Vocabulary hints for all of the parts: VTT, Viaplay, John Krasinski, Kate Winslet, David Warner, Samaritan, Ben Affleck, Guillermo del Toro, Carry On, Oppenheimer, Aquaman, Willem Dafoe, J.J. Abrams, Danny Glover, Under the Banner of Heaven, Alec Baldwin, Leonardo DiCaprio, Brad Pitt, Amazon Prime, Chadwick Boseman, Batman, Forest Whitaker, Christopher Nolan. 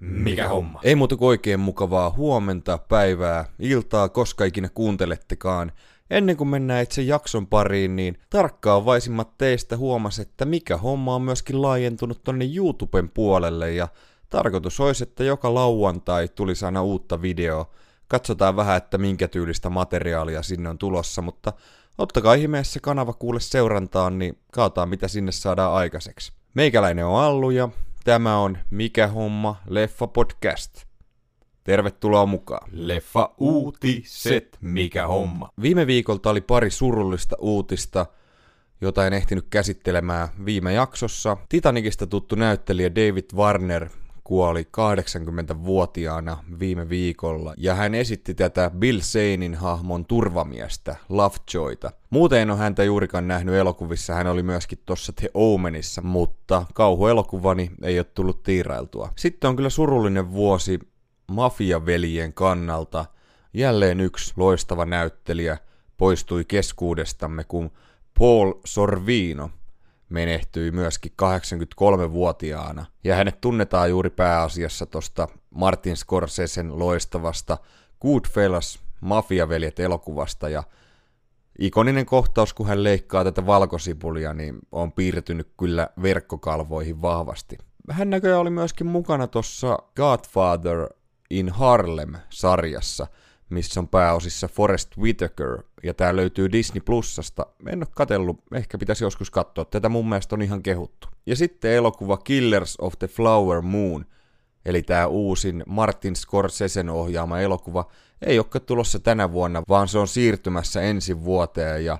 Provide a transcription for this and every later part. Mikä homma? Ei muuta kuin oikein mukavaa huomenta, päivää, iltaa, koska ikinä kuuntelettekaan. Ennen kuin mennään itse jakson pariin, niin tarkkaavaisimmat teistä huomasi, että mikä homma on myöskin laajentunut tonne YouTuben puolelle. Ja tarkoitus olisi, että joka lauantai tulisi aina uutta videoa. Katsotaan vähän, että minkä tyylistä materiaalia sinne on tulossa, mutta ottakaa ihmeessä kanava kuule seurantaan, niin kaataan mitä sinne saadaan aikaiseksi. Meikäläinen on Allu ja tämä on Mikä homma? Leffa podcast. Tervetuloa mukaan. Leffa uutiset, mikä homma? Viime viikolta oli pari surullista uutista, jota en ehtinyt käsittelemään viime jaksossa. Titanicista tuttu näyttelijä David Warner kuoli 80-vuotiaana viime viikolla, ja hän esitti tätä Bill Sainin hahmon turvamiestä, Lovejoyta. Muuten en ole häntä juurikaan nähnyt elokuvissa, hän oli myöskin tossa The Omenissa, mutta kauhuelokuvani ei ole tullut tiirailtua. Sitten on kyllä surullinen vuosi mafiaveljen kannalta. Jälleen yksi loistava näyttelijä poistui keskuudestamme, kun Paul Sorvino menehtyi myöskin 83-vuotiaana, ja hänet tunnetaan juuri pääasiassa tosta Martin Scorsesen loistavasta Goodfellas mafiaveljet-elokuvasta, ja ikoninen kohtaus, kun hän leikkaa tätä valkosipulia, niin on piirtynyt kyllä verkkokalvoihin vahvasti. Hän näköjään oli myöskin mukana tossa Godfather in Harlem-sarjassa, missä on pääosissa Forest Whitaker, ja tää löytyy Disney Plusasta. En oo katsellut, ehkä pitäisi joskus katsoa, tätä mun mielestä on ihan kehuttu. Ja sitten elokuva Killers of the Flower Moon, eli tää uusin Martin Scorsesen ohjaama elokuva, ei olekaan tulossa tänä vuonna, vaan se on siirtymässä ensi vuoteen, ja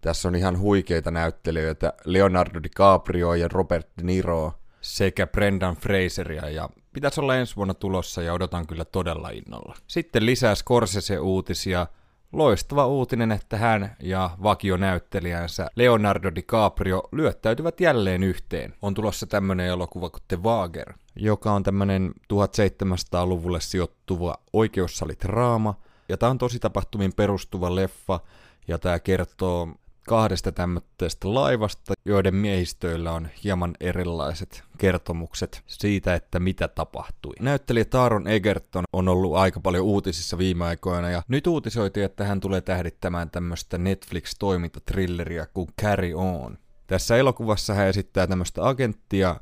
tässä on ihan huikeita näyttelijöitä, Leonardo DiCaprio ja Robert De Niro, sekä Brendan Fraseria, ja pitäisi olla ensi vuonna tulossa ja odotan kyllä todella innolla. Sitten lisää Scorsese-uutisia. Loistava uutinen, että hän ja vakionäyttelijänsä Leonardo DiCaprio lyöttäytyvät jälleen yhteen. On tulossa tämmönen elokuva kuin The Wager, joka on tämmönen 1700-luvulle sijoittuva oikeussalidraama. Ja tää on tositapahtumiin perustuva leffa, ja tää kertoo kahdesta tämmöisestä laivasta, joiden miehistöillä on hieman erilaiset kertomukset siitä, että mitä tapahtui. Näyttelijä Taron Egerton on ollut aika paljon uutisissa viime aikoina, ja nyt uutisoitiin, että hän tulee tähdittämään tämmöistä Netflix-toimintatrilleriä kuin Carry On. Tässä elokuvassa hän esittää tämmöistä agenttia,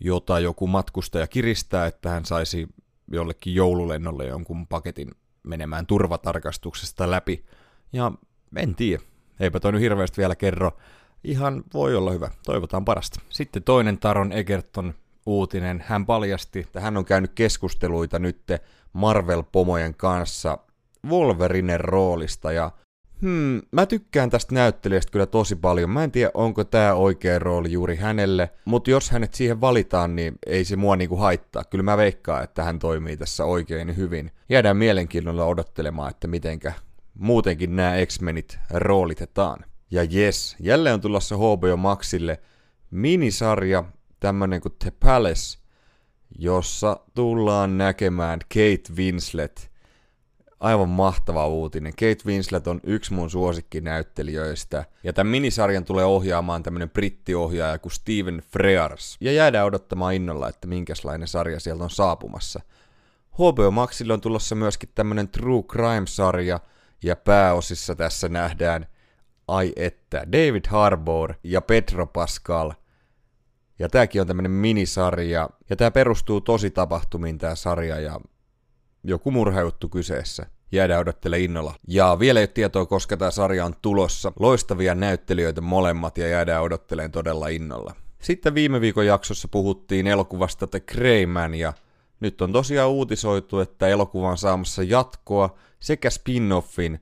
jota joku matkustaja kiristää, että hän saisi jollekin joululennolle jonkun paketin menemään turvatarkastuksesta läpi. Ja en tiedä. Eipä toi nyt hirveästi vielä kerro. Ihan voi olla hyvä. Toivotaan parasta. Sitten toinen Taron Egerton uutinen. Hän paljasti, että hän on käynyt keskusteluita nyt Marvel-pomojen kanssa Wolverinen roolista. Ja mä tykkään tästä näyttelijästä kyllä tosi paljon. Mä en tiedä, onko tää oikea rooli juuri hänelle. Mutta jos hänet siihen valitaan, niin ei se mua niinku haittaa. Kyllä mä veikkaan, että hän toimii tässä oikein hyvin. Jäädään mielenkiinnolla odottelemaan, että mitenkä muutenkin nämä X-Menit roolitetaan. Ja jes, jälleen on tulossa HBO Maxille minisarja, tämmönen kuin The Palace, jossa tullaan näkemään Kate Winslet. Aivan mahtava uutinen. Kate Winslet on yksi mun suosikkinäyttelijöistä. Ja tämän minisarjan tulee ohjaamaan tämmönen brittiohjaaja kuin Steven Frears. Ja jäädään odottamaan innolla, että minkälainen sarja sieltä on saapumassa. HBO Maxille on tulossa myöskin tämmönen True Crime-sarja, ja pääosissa tässä nähdään, ai että, David Harbour ja Pedro Pascal. Ja tääkin on tämmönen minisarja, ja tää perustuu tosi tapahtumiin tää sarja, ja joku murhajuttu kyseessä. Jäädään odottelemaan innolla. Ja vielä ei ole tietoa, koska tää sarja on tulossa. Loistavia näyttelijöitä molemmat, ja jäädään odottelemaan todella innolla. Sitten viime viikon jaksossa puhuttiin elokuvasta The Greyman, ja nyt on tosiaan uutisoitu, että elokuva on saamassa jatkoa sekä spin-offin,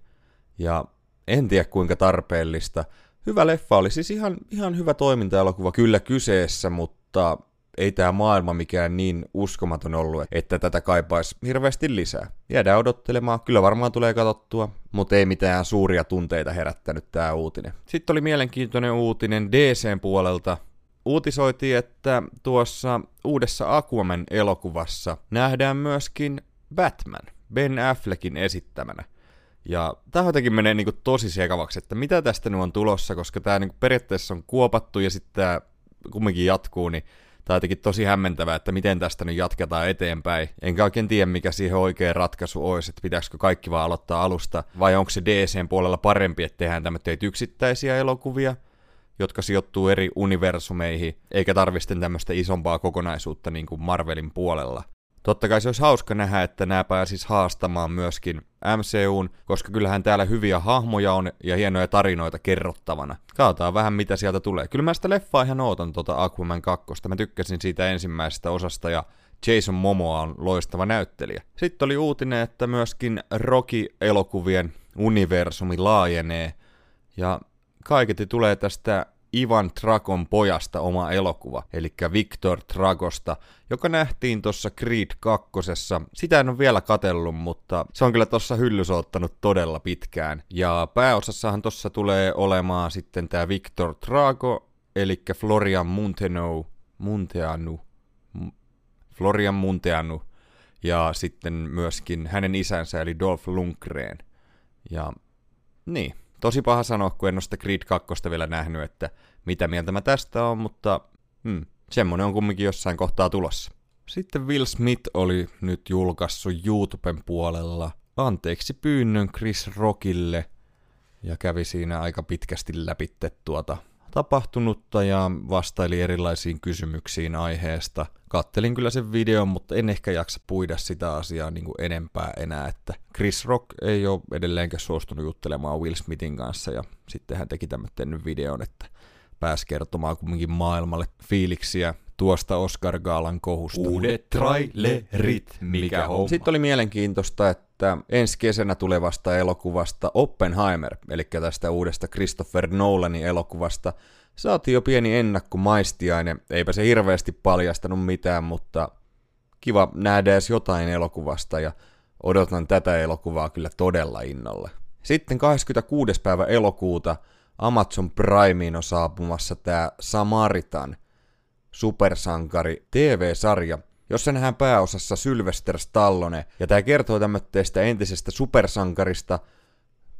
ja en tiedä kuinka tarpeellista. Hyvä leffa oli, siis ihan hyvä toimintaelokuva kyllä kyseessä, mutta ei tää maailma mikään niin uskomaton ollut, että tätä kaipaisi hirveästi lisää. Jäädään odottelemaan, kyllä varmaan tulee katsottua, mutta ei mitään suuria tunteita herättänyt tää uutinen. Sitten oli mielenkiintoinen uutinen DC:n puolelta. Uutisoitiin, että tuossa uudessa Aquaman-elokuvassa nähdään myöskin Batman, Ben Affleckin esittämänä. Ja tää jotenkin menee niinku tosi sekavaksi, että mitä tästä nyt on tulossa, koska tää niinku periaatteessa on kuopattu ja sitten tää kumminkin jatkuu, niin Tämä on jotenkin tosi hämmentävää, että miten tästä nyt jatketaan eteenpäin. Enkä oikein tiedä, mikä siihen oikea ratkaisu olisi, että pitäisikö kaikki vaan aloittaa alusta, vai onko se DC:n puolella parempi, että tehdään tämmöitä yksittäisiä elokuvia, jotka sijoittuu eri universumeihin, eikä tarvitse tämmöistä isompaa kokonaisuutta niin kuin Marvelin puolella. Totta kai se olisi hauska nähdä, että nämä pääsis haastamaan myöskin MCUn, koska kyllähän täällä hyviä hahmoja on ja hienoja tarinoita kerrottavana. Katsotaan vähän, mitä sieltä tulee. Kyllä mä sitä leffaa ihan ootan tuota Aquaman 2. Mä tykkäsin siitä ensimmäisestä osasta ja Jason Momoa on loistava näyttelijä. Sitten oli uutinen, että myöskin Rocky-elokuvien universumi laajenee ja kaiketi tulee tästä Ivan Dragon pojasta oma elokuva, eli Victor Dragosta, joka nähtiin tuossa Creed 2. Sitä en ole vielä katsellut, mutta se on kyllä tuossa hyllyssä ottanut todella pitkään. Ja pääosassahan tuossa tulee olemaan sitten tämä Victor Drago, eli Florian Munteanu, ja sitten myöskin hänen isänsä, eli Dolph Lundgren. Ja niin. Tosi paha sanoa, kun en ole sitä Creed 2 vielä nähnyt, että mitä mieltä mä tästä on, mutta semmonen on kumminkin jossain kohtaa tulossa. Sitten Will Smith oli nyt julkaissut YouTuben puolella anteeksi pyynnön Chris Rockille ja kävi siinä aika pitkästi läpitte tuota tapahtunutta ja vastaili erilaisiin kysymyksiin aiheesta. Kattelin kyllä sen videon, mutta en ehkä jaksa puida sitä asiaa niin kuin enempää enää, että Chris Rock ei ole edelleenkään suostunut juttelemaan Will Smithin kanssa ja sitten hän teki tämmöisen videon, että pääsi kertomaan kumminkin maailmalle fiiliksiä tuosta Oscar-gaalan kohusta. Uudet trailerit, mikä homma. Sitten oli mielenkiintoista, että ensi kesänä tulevasta elokuvasta Oppenheimer, eli tästä uudesta Christopher Nolanin elokuvasta, saatiin jo pieni ennakkomaistiainen. Eipä se hirveästi paljastanut mitään, mutta kiva nähdä edes jotain elokuvasta ja odotan tätä elokuvaa kyllä todella innolla. Sitten 26. päivä elokuuta Amazon Primeen on saapumassa tämä Samaritan supersankari TV-sarja, jossa nähdään pääosassa Sylvester Stallone. Ja tämä kertoo tämmöistä entisestä supersankarista,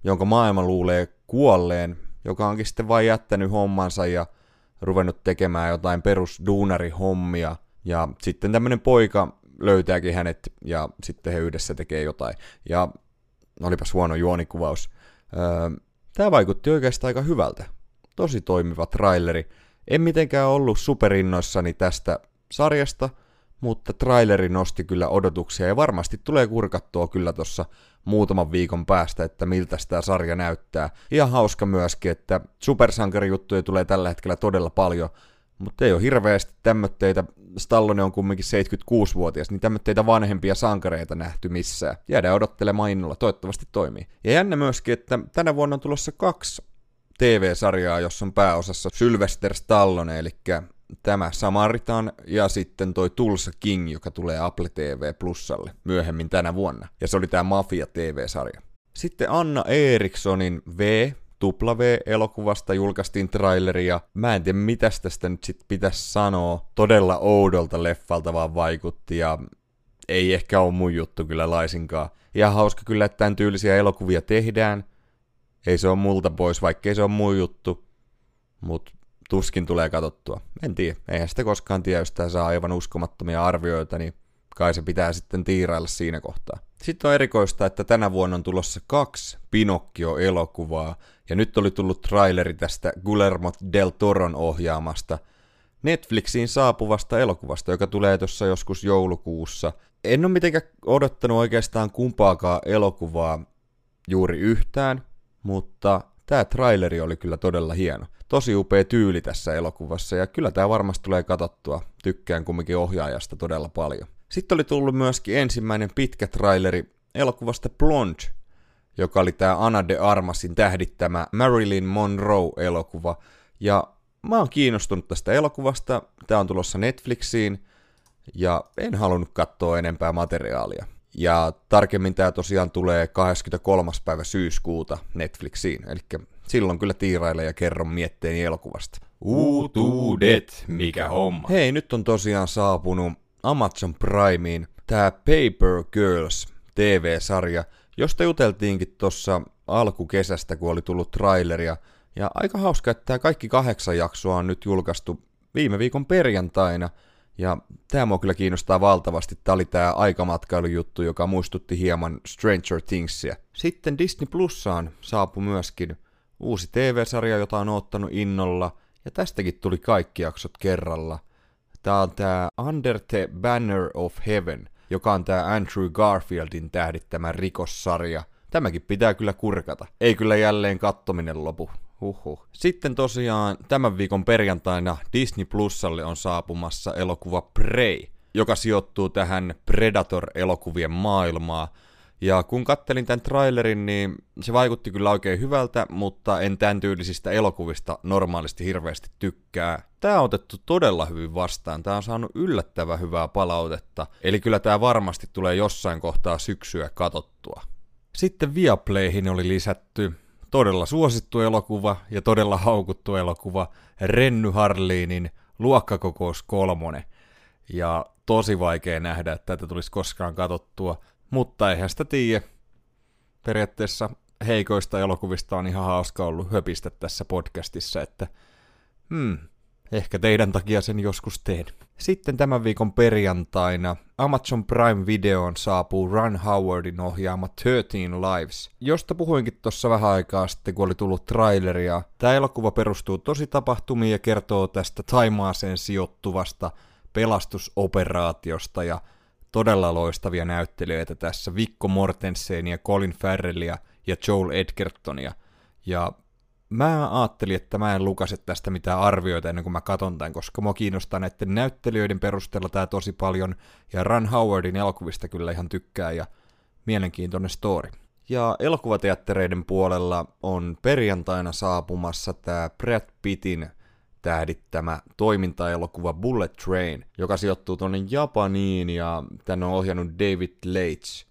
jonka maailma luulee kuolleen, joka onkin sitten vain jättänyt hommansa ja ruvennut tekemään jotain perusduunarihommia. Ja sitten tämmöinen poika löytääkin hänet ja sitten he yhdessä tekee jotain. Ja olipas huono juonikuvaus. Tämä vaikutti oikeastaan aika hyvältä. Tosi toimiva traileri. En mitenkään ollut superinnoissani tästä sarjasta, mutta traileri nosti kyllä odotuksia ja varmasti tulee kurkattua kyllä tuossa muutaman viikon päästä, että miltä tämä sarja näyttää. Ihan hauska myöskin, että supersankarijuttuja tulee tällä hetkellä todella paljon, mutta ei ole hirveästi tämmötteitä, Stallone on kumminkin 76-vuotias, niin tämmötteitä vanhempia sankareita nähty missään. Jäädään odottelemaan innolla, toivottavasti toimii. Ja jännä myöskin, että tänä vuonna on tulossa 2 TV-sarjaa, jossa on pääosassa Sylvester Stallone, eli tämä Samaritan ja sitten toi Tulsa King, joka tulee Apple TV Plusalle myöhemmin tänä vuonna. Ja se oli tämä Mafia-TV-sarja. Sitten Anna Erikssonin W-elokuvasta julkaistiin traileria. Mä en tiedä, mitä tästä nyt sit pitäisi sanoa. Todella oudolta leffalta vaan vaikutti ja ei ehkä ole mun juttu kyllä laisinkaan. Ja hauska kyllä, että tämän tyylisiä elokuvia tehdään. Ei se ole multa pois, vaikkei se ole mun juttu. Mut tuskin tulee katsottua. En tiedä. Eihän sitä koskaan tiedä, jos tämä saa aivan uskomattomia arvioita, niin kai se pitää sitten tiirailla siinä kohtaa. Sitten on erikoista, että tänä vuonna on tulossa 2 Pinokkio-elokuvaa, ja nyt oli tullut traileri tästä Guillermo del Toron ohjaamasta Netflixiin saapuvasta elokuvasta, joka tulee tuossa joskus joulukuussa. En ole mitenkään odottanut oikeastaan kumpaakaan elokuvaa juuri yhtään, mutta tämä traileri oli kyllä todella hieno. Tosi upea tyyli tässä elokuvassa ja kyllä tämä varmasti tulee katsottua. Tykkään kumminkin ohjaajasta todella paljon. Sitten oli tullut myöskin ensimmäinen pitkä traileri elokuvasta Blonde, joka oli tämä Ana de Armasin tähdittämä Marilyn Monroe-elokuva. Ja mä oon kiinnostunut tästä elokuvasta. Tämä on tulossa Netflixiin ja en halunnut katsoa enempää materiaalia. Ja tarkemmin tämä tosiaan tulee 23. päivä syyskuuta Netflixiin, eli silloin kyllä tiiraile ja kerron mietteeni elokuvasta. Uutuudet, mikä homma. Hei, nyt on tosiaan saapunut Amazon Primeen tämä Paper Girls TV-sarja, josta juteltiinkin tuossa alkukesästä, kun oli tullut traileria. Ja aika hauska, että tämä kaikki 8 jaksoa on nyt julkaistu viime viikon perjantaina. Ja tämä mua kyllä kiinnostaa valtavasti. Tämä oli tämä aikamatkailujuttu, joka muistutti hieman Stranger Thingsia. Sitten Disney Plussaan saapui myöskin uusi TV-sarja, jota on odottanut innolla. Ja tästäkin tuli kaikki jaksot kerralla. Tämä on tämä Under the Banner of Heaven, joka on tämä Andrew Garfieldin tähdittämä rikossarja. Tämäkin pitää kyllä kurkata. Ei kyllä jälleen kattominen lopu. Huhhuh. Sitten tosiaan tämän viikon perjantaina Disney Plusalle on saapumassa elokuva Prey, joka sijoittuu tähän Predator-elokuvien maailmaan. Ja kun kattelin tämän trailerin, niin se vaikutti kyllä oikein hyvältä, mutta en tämän tyylisistä elokuvista normaalisti hirveästi tykkää. Tämä on otettu todella hyvin vastaan, tämä on saanut yllättävän hyvää palautetta, eli kyllä tämä varmasti tulee jossain kohtaa syksyä katsottua. Sitten Viaplayhin oli lisätty todella suosittu elokuva ja todella haukuttu elokuva Renny Harlinin Luokkakokous 3. Ja tosi vaikea nähdä, että tätä tulisi koskaan katsottua, mutta eihän sitä tiedä. Periaatteessa heikoista elokuvista on ihan hauska ollut höpistä tässä podcastissa, että ehkä teidän takia sen joskus teen. Sitten tämän viikon perjantaina Amazon Prime-videoon saapuu Ron Howardin ohjaama 13 Lives, josta puhuinkin tuossa vähän aikaa sitten, kun oli tullut traileria. Tämä elokuva perustuu tositapahtumiin ja kertoo tästä Thaimaaseen sijoittuvasta pelastusoperaatiosta ja todella loistavia näyttelijöitä tässä Viggo Mortensenia, Colin Farrellia ja Joel Edgertonia. Ja mä ajattelin, että mä en lukase tästä mitään arvioita ennen kuin mä katon tämän, koska mua kiinnostaa näiden näyttelijöiden perusteella tää tosi paljon, ja Ron Howardin elokuvista kyllä ihan tykkää, ja mielenkiintoinen story. Ja elokuvateattereiden puolella on perjantaina saapumassa tää Brad Pittin tähdittämä toimintaelokuva Bullet Train, joka sijoittuu tuonne Japaniin, ja tän on ohjannut David Leitch,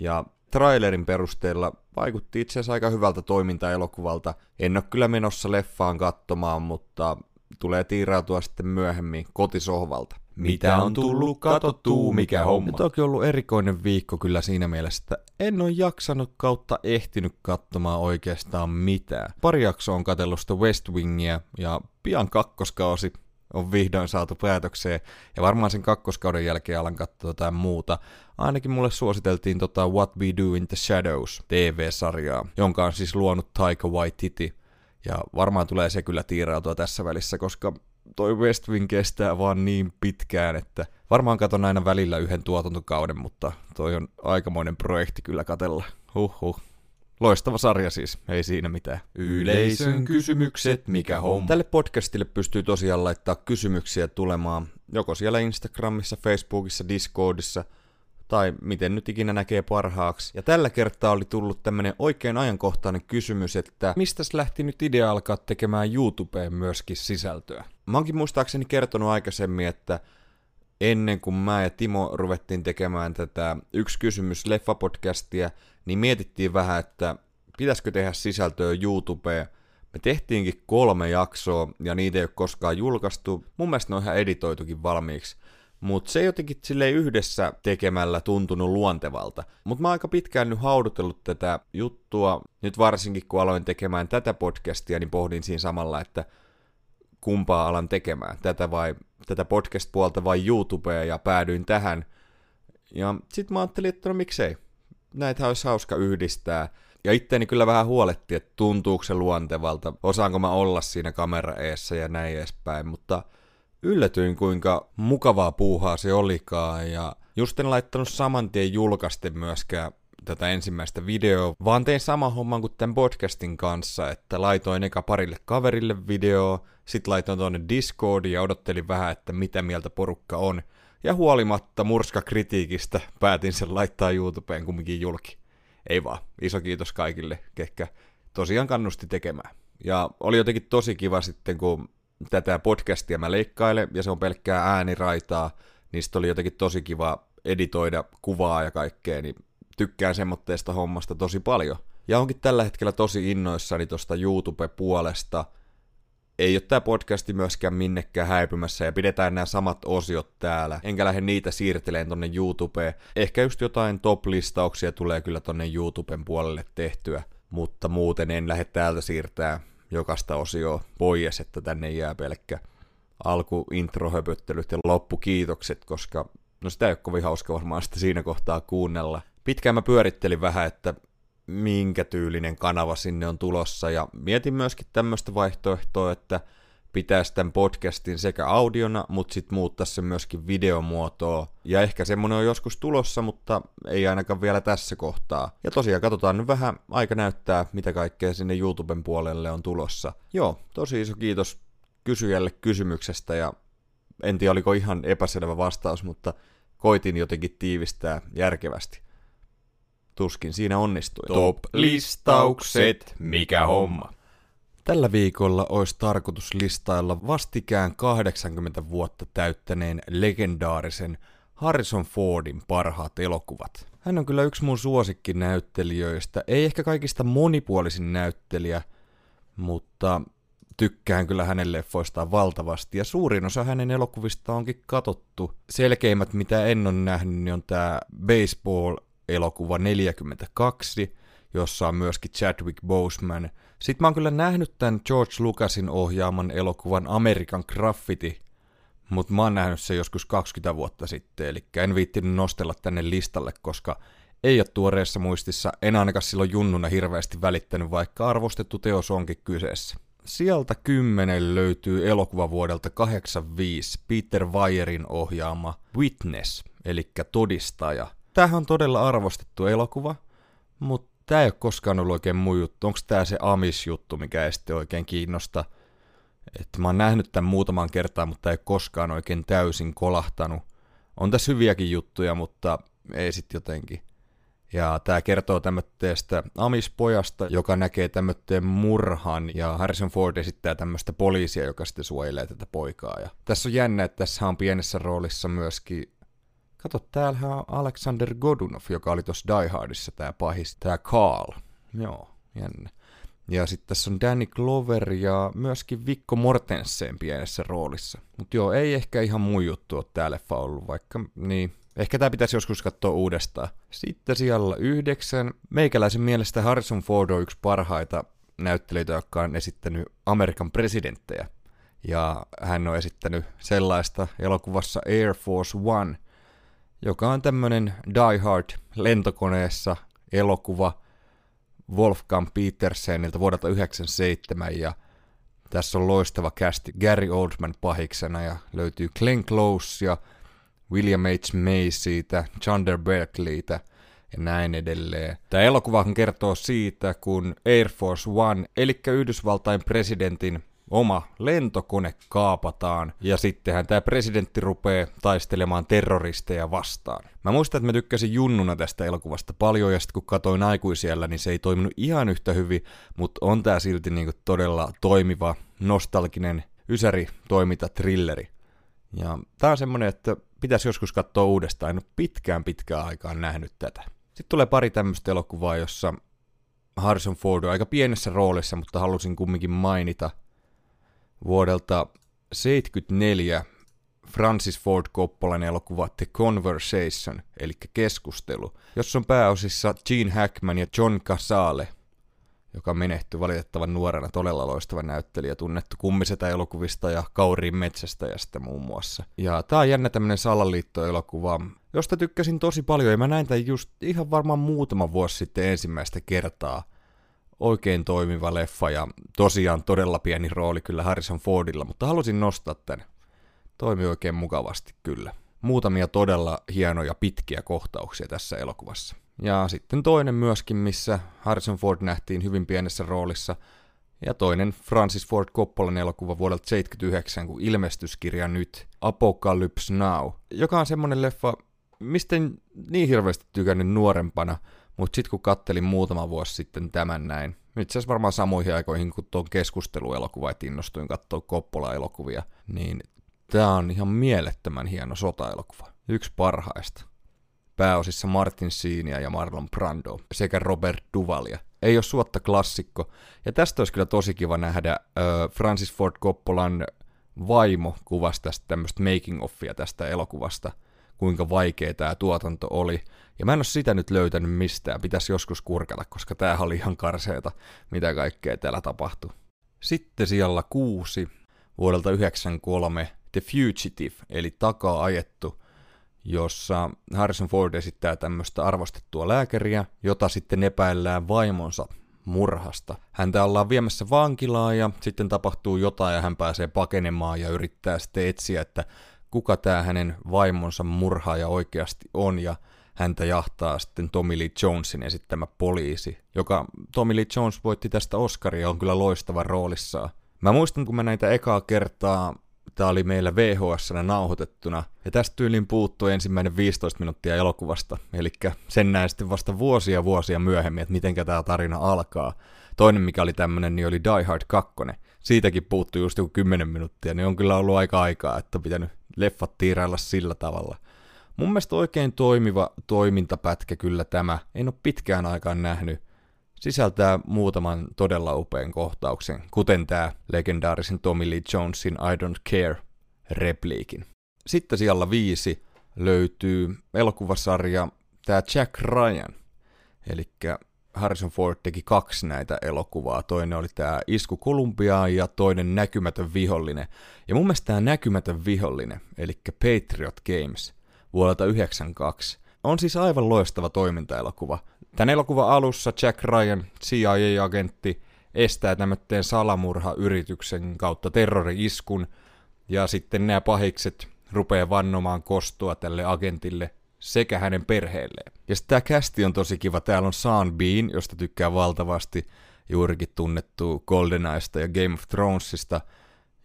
ja trailerin perusteella vaikutti itse asiassa aika hyvältä toimintaelokuvalta. En ole kyllä menossa leffaan katsomaan, mutta tulee tiirautua sitten myöhemmin kotisohvalta. Mitä on tullut katsottua, mikä homma? Nyt onkin ollut erikoinen viikko kyllä siinä mielessä, että en ole jaksanut kautta ehtinyt katsomaan oikeastaan mitään. Pari jaksoa on katsellut sitä West Wingia ja pian kakkoskausi on vihdoin saatu päätökseen, ja varmaan sen kakkoskauden jälkeen alan katsoa jotain muuta. Ainakin mulle suositeltiin What We Do in the Shadows TV-sarjaa, jonka on siis luonut Taika Waititi, ja varmaan tulee se kyllä tiirautua tässä välissä, koska toi West Wing kestää vaan niin pitkään, että varmaan katon aina välillä yhden tuotantokauden, mutta toi on aikamoinen projekti kyllä katella. Huhhuh. Loistava sarja siis, ei siinä mitään. Yleisön kysymykset, mikä homma? Tälle podcastille pystyy tosiaan laittaa kysymyksiä tulemaan, joko siellä Instagramissa, Facebookissa, Discordissa, tai miten nyt ikinä näkee parhaaksi. Ja tällä kertaa oli tullut tämmönen oikein ajankohtainen kysymys, että mistäs lähti nyt idea alkaa tekemään YouTubeen myöskin sisältöä? Mä oonkin muistaakseni kertonut aikaisemmin, että ennen kuin mä ja Timo ruvettiin tekemään tätä Yksi kysymys leffapodcastia, niin mietittiin vähän, että pitäisikö tehdä sisältöä YouTubeen. Me tehtiinkin 3 jaksoa, ja niitä ei ole koskaan julkaistu. Mun mielestä ne on ihan editoitukin valmiiksi. Mutta se ei jotenkin silleen yhdessä tekemällä tuntunut luontevalta. Mutta mä oon aika pitkään nyt haudutellut tätä juttua. Nyt varsinkin kun aloin tekemään tätä podcastia, niin pohdin siinä samalla, että kumpaa alan tekemään, tätä podcast-puolta vai YouTubea, ja päädyin tähän. Ja sit mä ajattelin, että no miksei. Näitä olisi hauska yhdistää. Ja itteeni kyllä vähän huoletti, että tuntuuko se luontevalta, osaanko mä olla siinä kameraeessä ja näin edespäin, mutta yllätyin kuinka mukavaa puuhaa se olikaan, ja just en laittanut saman tien julkaisten myöskään tätä ensimmäistä videoa, vaan tein saman homman kuin tämän podcastin kanssa, että laitoin eka parille kaverille videoa, sit laitoin tuonne Discordiin ja odottelin vähän, että mitä mieltä porukka on. Ja huolimatta murskakritiikistä päätin sen laittaa YouTubeen kumminkin julki. Ei vaan, iso kiitos kaikille, ketkä tosiaan kannusti tekemään. Ja oli jotenkin tosi kiva sitten, kun tätä podcastia mä leikkailen, ja se on pelkkää ääniraitaa, niistä oli jotenkin tosi kiva editoida kuvaa ja kaikkea, niin tykkään semmoitteesta hommasta tosi paljon. Ja onkin tällä hetkellä tosi innoissani tosta YouTube-puolesta. Ei ole tää podcasti myöskään minnekään häipymässä, ja pidetään nämä samat osiot täällä. Enkä lähde niitä siirteleen tonne YouTubeen. Ehkä just jotain top-listauksia tulee kyllä tonne YouTuben puolelle tehtyä, mutta muuten en lähde täältä siirtää jokaista osioa pois, että tänne jää pelkkä alkuintrohöpöttelyt ja loppukiitokset, koska no sitä ei ole kovin hauska varmaan sitä siinä kohtaa kuunnella. Pitkään mä pyörittelin vähän, että minkä tyylinen kanava sinne on tulossa, ja mietin myöskin tämmöistä vaihtoehtoa, että pitäisi tämän podcastin sekä audiona, mutta sitten muuttaa se myöskin videomuotoa. Ja ehkä semmoinen on joskus tulossa, mutta ei ainakaan vielä tässä kohtaa. Ja tosiaan katsotaan nyt vähän, aika näyttää, mitä kaikkea sinne YouTuben puolelle on tulossa. Joo, tosi iso kiitos kysyjälle kysymyksestä, ja en tiedä oliko ihan epäselvä vastaus, mutta koitin jotenkin tiivistää järkevästi. Tuskin siinä onnistui. Top-listaukset, mikä homma? Tällä viikolla olisi tarkoitus listailla vastikään 80 vuotta täyttäneen legendaarisen Harrison Fordin parhaat elokuvat. Hän on kyllä yksi mun suosikkinäyttelijöistä, ei ehkä kaikista monipuolisin näyttelijä, mutta tykkään kyllä hänen leffoistaan valtavasti, ja suurin osa hänen elokuvista onkin katsottu. Selkeimmät, mitä en ole nähnyt, niin on tämä baseball-elokuva 42, jossa on myöskin Chadwick Boseman. Sitten mä oon kyllä nähnyt tämän George Lucasin ohjaaman elokuvan American Graffiti, mutta mä oon nähnyt sen joskus 20 vuotta sitten, eli en viittinyt nostella tänne listalle, koska ei ole tuoreessa muistissa, en ainakaan silloin junnuna hirveästi välittänyt, vaikka arvostettu teos onkin kyseessä. Sieltä 10 löytyy elokuva vuodelta 85 Peter Weyerin ohjaama Witness, eli Todistaja. Tämähän on todella arvostettu elokuva, mutta tämä ei ole koskaan ollut oikein mun juttu. Onko tämä se Amish-juttu, mikä ei sitten oikein kiinnosta? Mä oon nähnyt tämän muutaman kertaan, mutta ei koskaan oikein täysin kolahtanut. On tässä hyviäkin juttuja, mutta ei sitten jotenkin. Ja tämä kertoo tämmöistä Amish-pojasta, joka näkee tämmöisen murhan, ja Harrison Ford esittää tämmöistä poliisia, joka sitten suojelee tätä poikaa. Ja tässä on jännä, että tässä on pienessä roolissa myöskin. Kato, täällähän on Alexander Godunov, joka oli tuossa Die Hardissa tämä pahis, tämä Carl. Joo, jännä. Ja sitten tässä on Danny Glover ja myöskin Viggo Mortensen pienessä roolissa. Mutta joo, ei ehkä ihan mun juttu ole tää leffa ollut, vaikka niin. Ehkä tää pitäisi joskus katsoa uudestaan. Sitten siellä 9. Meikäläisen mielestä Harrison Ford on yksi parhaita näyttelijöitä, jotka on esittänyt Amerikan presidenttejä. Ja hän on esittänyt sellaista elokuvassa Air Force One, joka on tämmönen Die Hard lentokoneessa elokuva Wolfgang Peterseniltä vuodelta 1997, ja tässä on loistava casti Gary Oldman pahiksena, ja löytyy Glenn Close ja William H. Macytä, Chandler Berkeleytä ja näin edelleen. Tämä elokuvahan kertoo siitä, kun Air Force One, eli Yhdysvaltain presidentin oma lentokone kaapataan, ja sittenhän tämä presidentti rupeaa taistelemaan terroristeja vastaan. Mä muistan, että mä tykkäsin junnuna tästä elokuvasta paljon, ja sitten kun katsoin aikuisiällä, niin se ei toiminut ihan yhtä hyvin, mutta on tää silti niinku todella toimiva, nostalginen ysäri toiminta trilleri. Ja tää on semmonen, että pitäisi joskus katsoa uudestaan, en ole pitkään aikaan nähnyt tätä. Sitten tulee pari tämmöistä elokuvaa, jossa Harrison Ford on aika pienessä roolissa, mutta halusin kumminkin mainita. Vuodelta 1974 Francis Ford Coppolan elokuva The Conversation, eli Keskustelu, jossa on pääosissa Gene Hackman ja John Casale, joka menehtyi valitettavan nuorena, todella loistava näyttelijä, tunnettu Kummisetä elokuvista ja Kauriin metsästäjästä muun muassa. Ja tää on jännä tämmönen salaliittoelokuva, josta tykkäsin tosi paljon, ja mä näin tämän just ihan varmaan muutama vuosi sitten ensimmäistä kertaa. Oikein toimiva leffa, ja tosiaan todella pieni rooli kyllä Harrison Fordilla, mutta halusin nostaa tän. Toimi oikein mukavasti kyllä. Muutamia todella hienoja pitkiä kohtauksia tässä elokuvassa. Ja sitten toinen myöskin, missä Harrison Ford nähtiin hyvin pienessä roolissa, ja toinen Francis Ford Coppolan elokuva vuodelta 1979, kun ilmestyskirja nyt, Apocalypse Now, joka on semmonen leffa, mistä en niin hirveästi tykännyt nuorempana, mutta sitten kun kattelin muutama vuosi sitten tämän näin, itse asiassa varmaan samoihin aikoihin kuin tuon keskusteluelokuva, että innostuin katsoa Coppola-elokuvia, niin tämä on ihan mielettömän hieno sotaelokuva. Yksi parhaista. Pääosissa Martin Scorsesea ja Marlon Brando sekä Robert Duvalia. Ei ole suotta klassikko. Ja tästä olisi kyllä tosi kiva nähdä Francis Ford Coppolan vaimo kuvasi tästä tämmöistä making-offia tästä elokuvasta, kuinka vaikea tämä tuotanto oli. Ja mä en ole sitä nyt löytänyt mistään, pitäisi joskus kurkata, koska tämähän oli ihan karseeta, mitä kaikkea täällä tapahtui. Sitten siellä 6, vuodelta 1993 The Fugitive, eli takaa ajettu, jossa Harrison Ford esittää tämmöistä arvostettua lääkäriä, jota sitten epäillään vaimonsa murhasta. Häntä ollaan viemässä vankilaan ja sitten tapahtuu jotain ja hän pääsee pakenemaan ja yrittää sitten etsiä, että kuka tämä hänen vaimonsa murhaaja oikeasti on, ja häntä jahtaa sitten Tommy Lee Jonesin esittämä poliisi, joka Tommy Lee Jones voitti tästä Oscaria, on kyllä loistava roolissaan. Mä muistan, kun mä näitä ekaa kertaa, tää oli meillä VHS-nä nauhoitettuna, ja tästä tyylin puuttui ensimmäinen 15 minuuttia elokuvasta, eli sen näin sitten vasta vuosia myöhemmin, että mitenkä tää tarina alkaa. Toinen, mikä oli tämmönen, niin oli Die Hard 2. Siitäkin puuttui just joku 10 minuuttia, niin on kyllä ollut aikaa, että on pitänyt leffat tiirailla sillä tavalla. Mun mielestä oikein toimiva toimintapätkä kyllä tämä, en ole pitkään aikaan nähnyt. Sisältää muutaman todella upean kohtauksen, kuten tämä legendaarisen Tommy Lee Jonesin I Don't Care-repliikin. Sitten siellä 5 löytyy elokuvasarja tämä Jack Ryan, eli Harrison Ford teki 2 näitä elokuvaa. Toinen oli tämä Isku Kolumbiaan ja toinen Näkymätön vihollinen. Ja mun mielestä tämä Näkymätön vihollinen, eli Patriot Games vuodelta 1992, on siis aivan loistava toimintaelokuva. Tämän elokuvan alussa Jack Ryan, CIA-agentti, estää tämmötteen salamurhayrityksen kautta terrori-iskun, ja sitten nämä pahikset rupeaa vannomaan kostoa tälle agentille sekä hänen perheelleen. Ja sitten tämä kästi on tosi kiva. Täällä on Sean Bean, josta tykkää valtavasti, juurikin tunnettu GoldenEyesta ja Game of Thronesista.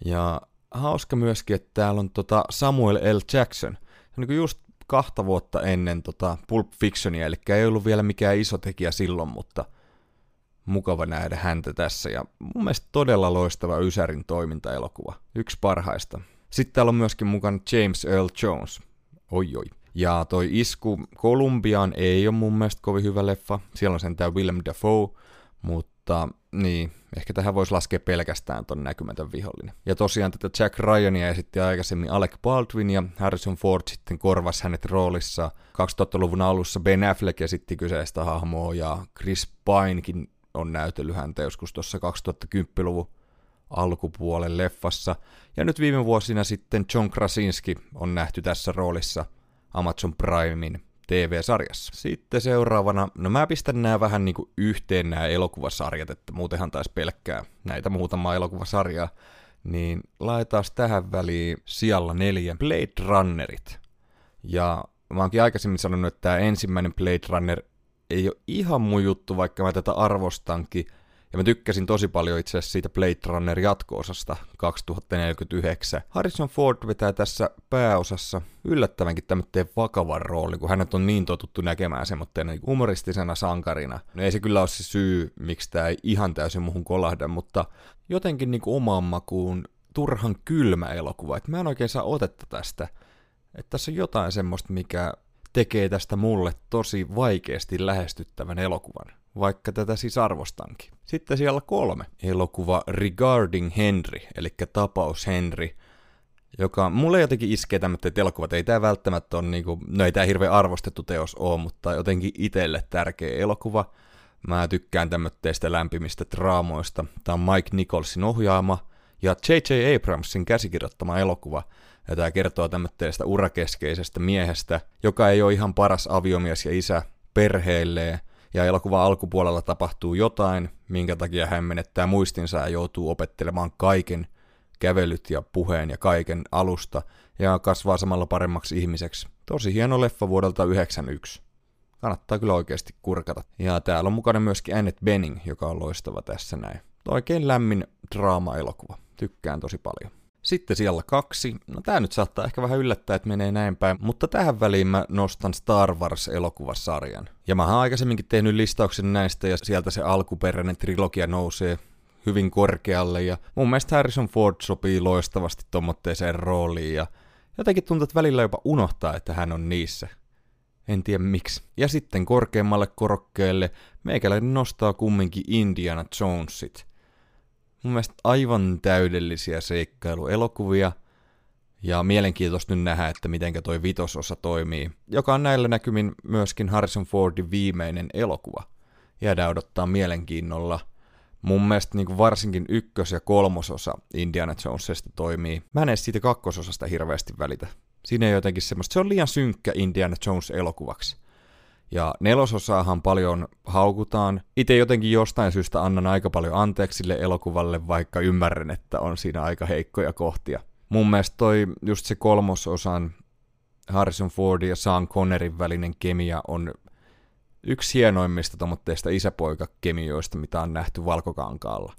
Ja hauska myöskin, että täällä on Samuel L. Jackson. Niin kuin just 2 vuotta ennen Pulp Fictionia, eli ei ollut vielä mikään iso tekijä silloin, mutta mukava nähdä häntä tässä. Ja mun mielestä todella loistava ysärin toimintaelokuva. Yksi parhaista. Sitten täällä on myöskin mukana James Earl Jones. Oi. Ja toi Isku Kolumbiaan ei ole mun mielestä kovin hyvä leffa. Siellä on sentään Willem Dafoe, mutta niin, ehkä tähän voisi laskea pelkästään ton Näkymätön vihollinen. Ja tosiaan tätä Jack Ryania esitti aikaisemmin Alec Baldwin ja Harrison Ford sitten korvasi hänet roolissa. 2000-luvun alussa Ben Affleck esitti kyseistä hahmoa ja Chris Pinekin on näytellyt häntä joskus tuossa 2010-luvun alkupuolen leffassa. Ja nyt viime vuosina sitten John Krasinski on nähty tässä roolissa Amazon Primein TV-sarjassa. Sitten seuraavana, no mä pistän nämä vähän niinku yhteen nämä elokuvasarjat, että muutenhan taisi pelkkää näitä muutamaa elokuvasarjaa, niin laitaas tähän väliin sijalla 4 Blade Runnerit. Ja mä oonkin aikaisemmin sanonut, että tämä ensimmäinen Blade Runner ei ole ihan mun juttu, vaikka mä tätä arvostankin, ja mä tykkäsin tosi paljon itse asiassa siitä Blade Runner jatko-osasta 2049. Harrison Ford vetää tässä pääosassa yllättävänkin tämmöinen vakavan rooli, kun hänet on niin totuttu näkemään semmoitteena niin humoristisena sankarina. No ei se kyllä ole se syy, miksi tämä ei ihan täysin muuhun kolahda, mutta jotenkin niin kuin omaan makuun turhan kylmä elokuva. Et mä en oikein saa otetta tästä. Että tässä on jotain semmoista, mikä tekee tästä mulle tosi vaikeasti lähestyttävän elokuvan, vaikka tätä siis arvostankin. Sitten siellä 3 elokuva Regarding Henry, eli Tapaus Henry, joka mulle jotenkin iskee tämmöiset elokuvat. Ei tämä välttämättä ole, niinku, no ei tämä hirveän arvostettu teos ole, mutta jotenkin itselle tärkeä elokuva. Mä tykkään tämmöistä lämpimistä draamoista. Tämä on Mike Nicholsin ohjaama ja J.J. Abramsin käsikirjoittama elokuva. Ja tämä kertoo tämmöistä urakeskeisestä miehestä, joka ei ole ihan paras aviomies ja isä perheelleen. Ja elokuvan alkupuolella tapahtuu jotain, minkä takia hän menettää muistinsa ja joutuu opettelemaan kaiken kävelyt ja puheen ja kaiken alusta ja kasvaa samalla paremmaksi ihmiseksi. Tosi hieno leffa vuodelta 1991. Kannattaa kyllä oikeasti kurkata. Ja täällä on mukana myöskin Annette Bening, joka on loistava tässä näin. Oikein lämmin draama-elokuva. Tykkään tosi paljon. Sitten siellä 2. No tää nyt saattaa ehkä vähän yllättää, että menee näin päin, mutta tähän väliin mä nostan Star Wars-elokuvasarjan. Ja mä oon aikaisemminkin tehnyt listauksen näistä, ja sieltä se alkuperäinen trilogia nousee hyvin korkealle, ja mun mielestä Harrison Ford sopii loistavasti tommotteeseen rooliin, ja jotenkin tuntuu, että välillä jopa unohtaa, että hän on niissä. En tiedä miksi. Ja sitten korkeammalle korokkeelle meikäläinen nostaa kumminkin Indiana Jonesit. Mun mielestä aivan täydellisiä seikkailuelokuvia, ja mielenkiintoista nyt nähdä, että mitenkä toi 5. osa toimii, joka on näillä näkymin myöskin Harrison Fordin viimeinen elokuva. Jäädään odottaa mielenkiinnolla, Mun mielestä niin kuin varsinkin ykkös- ja kolmososa Indiana Jonesesta toimii. Mä en edes siitä kakkososasta hirveästi välitä. Siinä ei jotenkin semmoista, se on liian synkkä Indiana Jones-elokuvaksi. Ja nelososaahan paljon haukutaan. Itse jotenkin jostain syystä annan aika paljon anteeksi sille elokuvalle, vaikka ymmärrän, että on siinä aika heikkoja kohtia. Mun mielestä toi just se kolmososan Harrison Fordin ja Sean Connerin välinen kemia on yksi hienoimmista tomotteista isäpoikakemioista, mitä on nähty Valkokankaalla.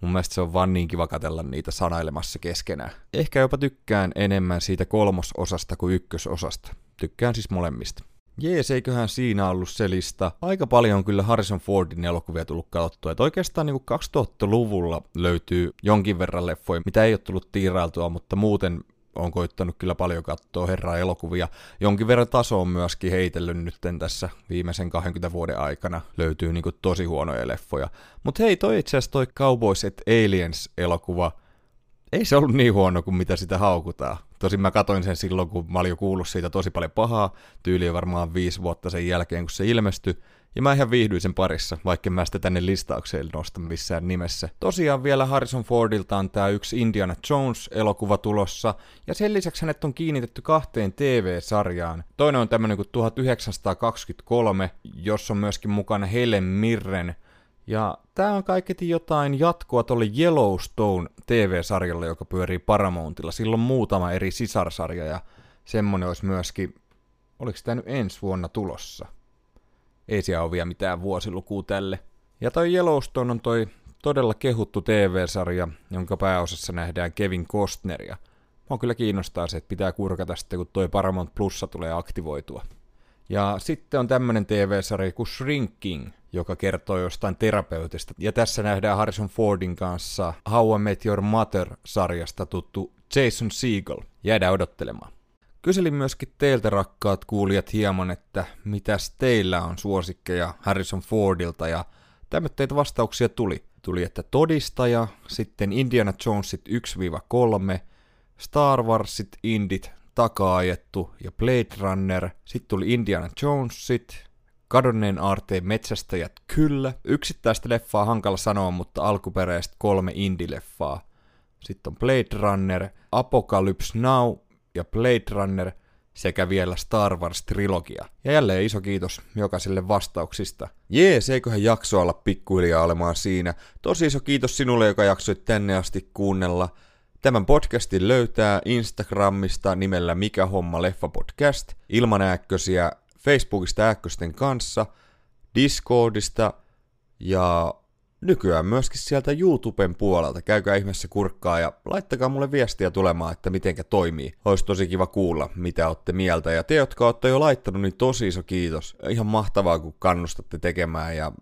Mun mielestä se on vaan niin kiva katsella niitä sanailemassa keskenään. Ehkä jopa tykkään enemmän siitä kolmososasta kuin ykkösosasta. Tykkään siis molemmista. Jees, eiköhän siinä ollut se lista. Aika paljon on kyllä Harrison Fordin elokuvia tullut katsottua. Et oikeastaan niin 2000-luvulla löytyy jonkin verran leffoja, mitä ei ole tullut tiirailtua, mutta muuten on koittanut kyllä paljon katsoa herra-elokuvia. Jonkin verran taso on myöskin heitellyt nytten tässä viimeisen 20 vuoden aikana. Löytyy niin tosi huonoja leffoja. Mutta hei, toi itse asiassa toi Cowboys and Aliens-elokuva, ei se ollut niin huono kuin mitä sitä haukutaan. Tosin mä katoin sen silloin, kun mä olin jo kuullut siitä tosi paljon pahaa, tyyliä varmaan 5 vuotta sen jälkeen, kun se ilmestyi, ja mä ihan viihdyin sen parissa, vaikka mä sitä tänne listaukseen nosta missään nimessä. Tosiaan vielä Harrison Fordilta on tää yksi Indiana Jones-elokuva tulossa, ja sen lisäksi hänet on kiinnitetty 2 TV-sarjaan. Toinen on tämmönen kuin 1923, jossa on myöskin mukana Helen Mirren, ja tää on kaiketi jotain jatkoa tuolle Yellowstone TV-sarjalle, joka pyörii Paramountilla. Sillä on muutama eri sisarsarja ja semmonen olisi myöskin, oliko tää nyt ensi vuonna tulossa? Ei siellä ole vielä mitään vuosilukua tälle. Ja toi Yellowstone on toi todella kehuttu TV-sarja, jonka pääosassa nähdään Kevin Costneria. Mua kyllä kiinnostaa se, että pitää kurkata sitten, kun toi Paramount Plussa tulee aktivoitua. Ja sitten on tämmönen TV-sarja kuin Shrinking, joka kertoo jostain terapeutista. Ja tässä nähdään Harrison Fordin kanssa How I Met Your Mother-sarjasta tuttu Jason Segel. Jäädään odottelemaan. Kyselin myöskin teiltä, rakkaat kuulijat, hieman, että mitäs teillä on suosikkeja Harrison Fordilta. Ja tämmöitä vastauksia tuli. Tuli, että Todistaja, sitten Indiana Jonesit 1-3, Star Warsit, Indit, Taka-ajettu ja Blade Runner. Sitten tuli Indiana Jonesit, Kadonneen aarteen metsästäjät kyllä. Yksittäistä leffaa hankala sanoa, mutta alkuperäistä 3 indie-leffaa. Sitten on Blade Runner, Apocalypse Now ja Blade Runner sekä vielä Star Wars-trilogia. Ja jälleen iso kiitos jokaiselle vastauksista. Jees, eiköhän jakso olla pikkuhiljaa olemaan siinä. Tosi iso kiitos sinulle, joka jaksoit tänne asti kuunnella. Tämän podcastin löytää Instagramista nimellä Mikä Homma Leffa Podcast, ilman ääkkösiä, Facebookista ääkkösten kanssa, Discordista ja nykyään myöskin sieltä YouTuben puolelta. Käykää ihmeessä kurkkaa ja laittakaa mulle viestiä tulemaan, että mitenkä toimii. Olisi tosi kiva kuulla, mitä ootte mieltä. Ja te, jotka ootte jo laittanut, niin tosi iso kiitos. Ihan mahtavaa, kun kannustatte tekemään ja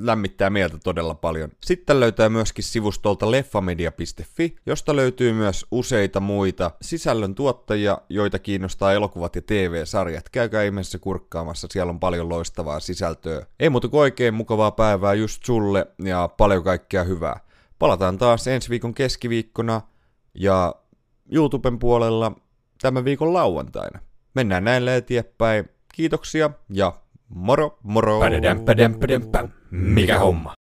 lämmittää mieltä todella paljon. Sitten löytää myöskin sivustolta leffamedia.fi, josta löytyy myös useita muita sisällön tuottajia, joita kiinnostaa elokuvat ja TV-sarjat. Käykää ihmeessä kurkkaamassa, siellä on paljon loistavaa sisältöä. Ei muuta kuin oikein mukavaa päivää just sulle ja paljon kaikkea hyvää. Palataan taas ensi viikon keskiviikkona ja YouTuben puolella tämän viikon lauantaina. Mennään näillä eteenpäin. Kiitoksia ja moro, moro! Mikä homma?